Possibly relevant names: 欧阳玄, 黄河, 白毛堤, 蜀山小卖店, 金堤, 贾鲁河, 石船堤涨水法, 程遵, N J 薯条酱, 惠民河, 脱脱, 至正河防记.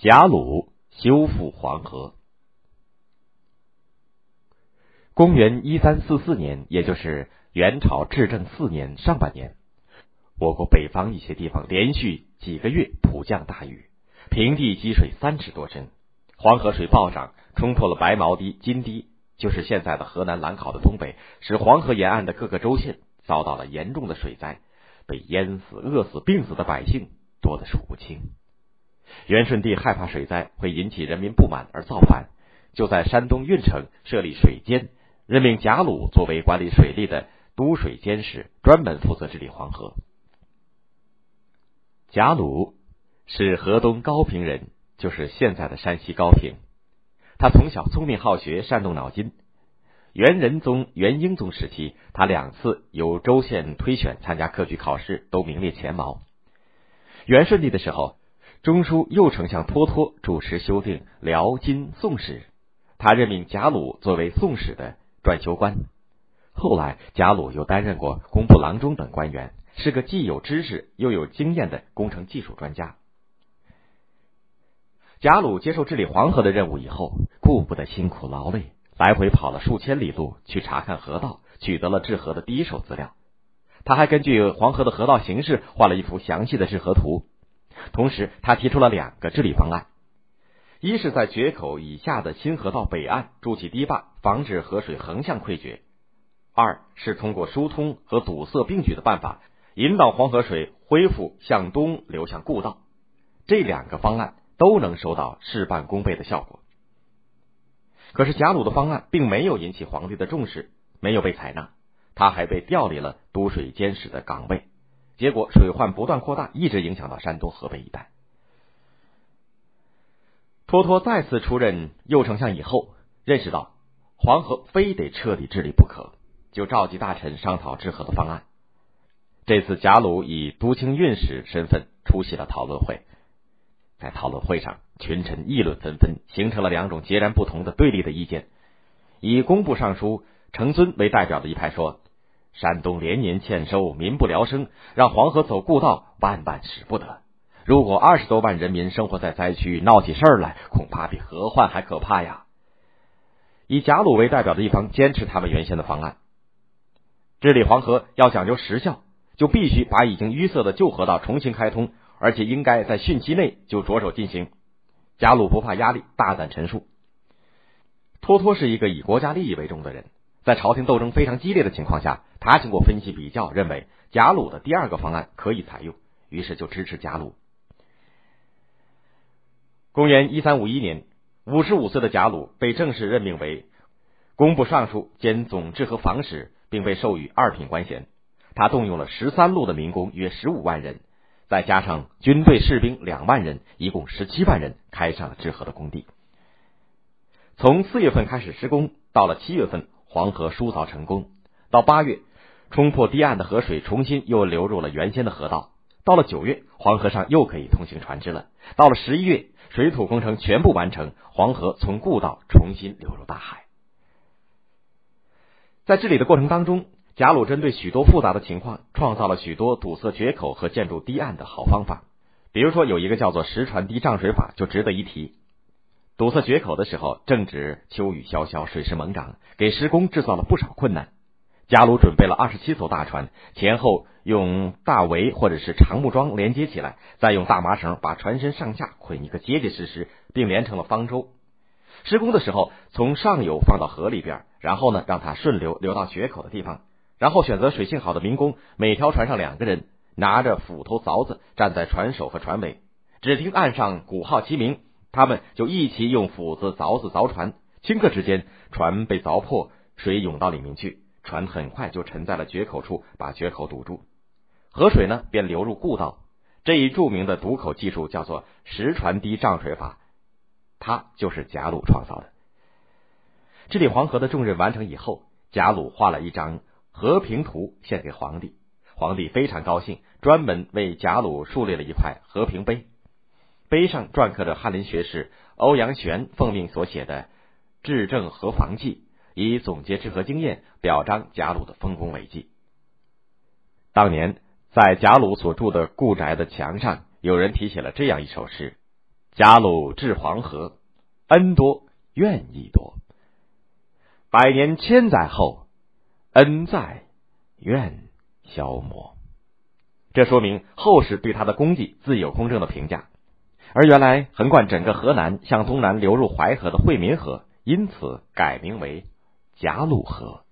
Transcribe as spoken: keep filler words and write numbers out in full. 贾鲁修复黄河。公元一三四四年，也就是元朝至正四年上半年，我国北方一些地方连续几个月普降大雨，平地积水三尺多深，黄河水暴涨，冲破了白毛堤、金堤，就是现在的河南兰考的东北，使黄河沿岸的各个州县遭到了严重的水灾，被淹死、饿死、病死的百姓多得数不清。元顺帝害怕水灾会引起人民不满而造反，就在山东运城设立水监，任命贾鲁作为管理水利的都水监事，专门负责治理黄河。贾鲁是河东高平人，就是现在的山西高平。他从小聪明好学，善动脑筋。元仁宗、元英宗时期，他两次由州县推选参加科举考试，都名列前茅。元顺帝的时候，中书右丞相脱脱主持修订辽、金、宋史，他任命贾鲁作为宋史的撰修官。后来贾鲁又担任过工部郎中等官员，是个既有知识又有经验的工程技术专家。贾鲁接受治理黄河的任务以后，顾不得辛苦劳累，来回跑了数千里路去查看河道，取得了治河的第一手资料。他还根据黄河的河道形势画了一幅详细的治河图，同时他提出了两个治理方案：一是在决口以下的新河道北岸筑起堤坝，防止河水横向溃决；二是通过疏通和堵塞并举的办法，引导黄河水恢复向东流向故道。这两个方案都能收到事半功倍的效果。可是贾鲁的方案并没有引起皇帝的重视，没有被采纳，他还被调离了都水监使的岗位。结果水患不断扩大，一直影响到山东、河北一带。脱脱再次出任右丞相以后，认识到黄河非得彻底治理不可，就召集大臣商讨治河的方案。这次贾鲁以都清运使身份出席了讨论会，在讨论会上，群臣议论纷纷，形成了两种截然不同的对立的意见。以工部尚书程遵为代表的一派说，山东连年欠收，民不聊生，让黄河走故道，万万使不得。如果二十多万人民生活在灾区，闹起事儿来，恐怕比河患还可怕呀。以贾鲁为代表的一方坚持他们原先的方案，治理黄河要讲究实效，就必须把已经淤塞的旧河道重新开通，而且应该在汛期内就着手进行。贾鲁不怕压力，大胆陈述。脱脱是一个以国家利益为重的人，在朝廷斗争非常激烈的情况下，他经过分析比较，认为贾鲁的第二个方案可以采用，于是就支持贾鲁。公元一三五一年，五十五岁的贾鲁被正式任命为工部尚书兼总治河防使，并被授予二品官衔。他动用了十三路的民工约十五万人，再加上军队士兵两万人，一共十七万人，开上了治河的工地。从四月份开始施工，到了七月份，黄河疏凿成功。到八月，冲破堤岸的河水重新又流入了原先的河道。到了九月，黄河上又可以通行船只了。到了十一月，水土工程全部完成，黄河从故道重新流入大海。在治理的过程当中，贾鲁针对许多复杂的情况，创造了许多堵塞决口和建筑堤岸的好方法。比如说，有一个叫做石船堤涨水法，就值得一提。堵塞决口的时候，正值秋雨潇潇，水势猛涨，给施工制造了不少困难。贾鲁准备了二十七艘大船，前后用大围或者是长木桩连接起来，再用大麻绳把船身上下捆一个结结实实，并连成了方舟。施工的时候，从上游放到河里边，然后呢让它顺流流到决口的地方，然后选择水性好的民工，每条船上两个人，拿着斧头、凿子，站在船首和船尾，只听岸上鼓号齐鸣。他们就一起用斧子、凿子凿船，顷刻之间，船被凿破，水涌到里面去，船很快就沉在了决口处，把决口堵住。河水呢便流入故道。这一著名的堵口技术叫做石船堤涨水法，它就是贾鲁创造的。治理黄河的重任完成以后，贾鲁画了一张和平图献给皇帝，皇帝非常高兴，专门为贾鲁树立了一块和平碑。碑上篆刻着翰林学士欧阳玄奉命所写的《至正河防记》，以总结治河经验，表彰贾鲁的丰功伟绩。当年在贾鲁所住的故宅的墙上，有人题写了这样一首诗：“贾鲁至黄河，恩多怨亦多。百年千载后，恩在怨消磨。这说明后世对他的功绩自有公正的评价。而原来横贯整个河南向东南流入淮河的惠民河，因此改名为贾鲁河。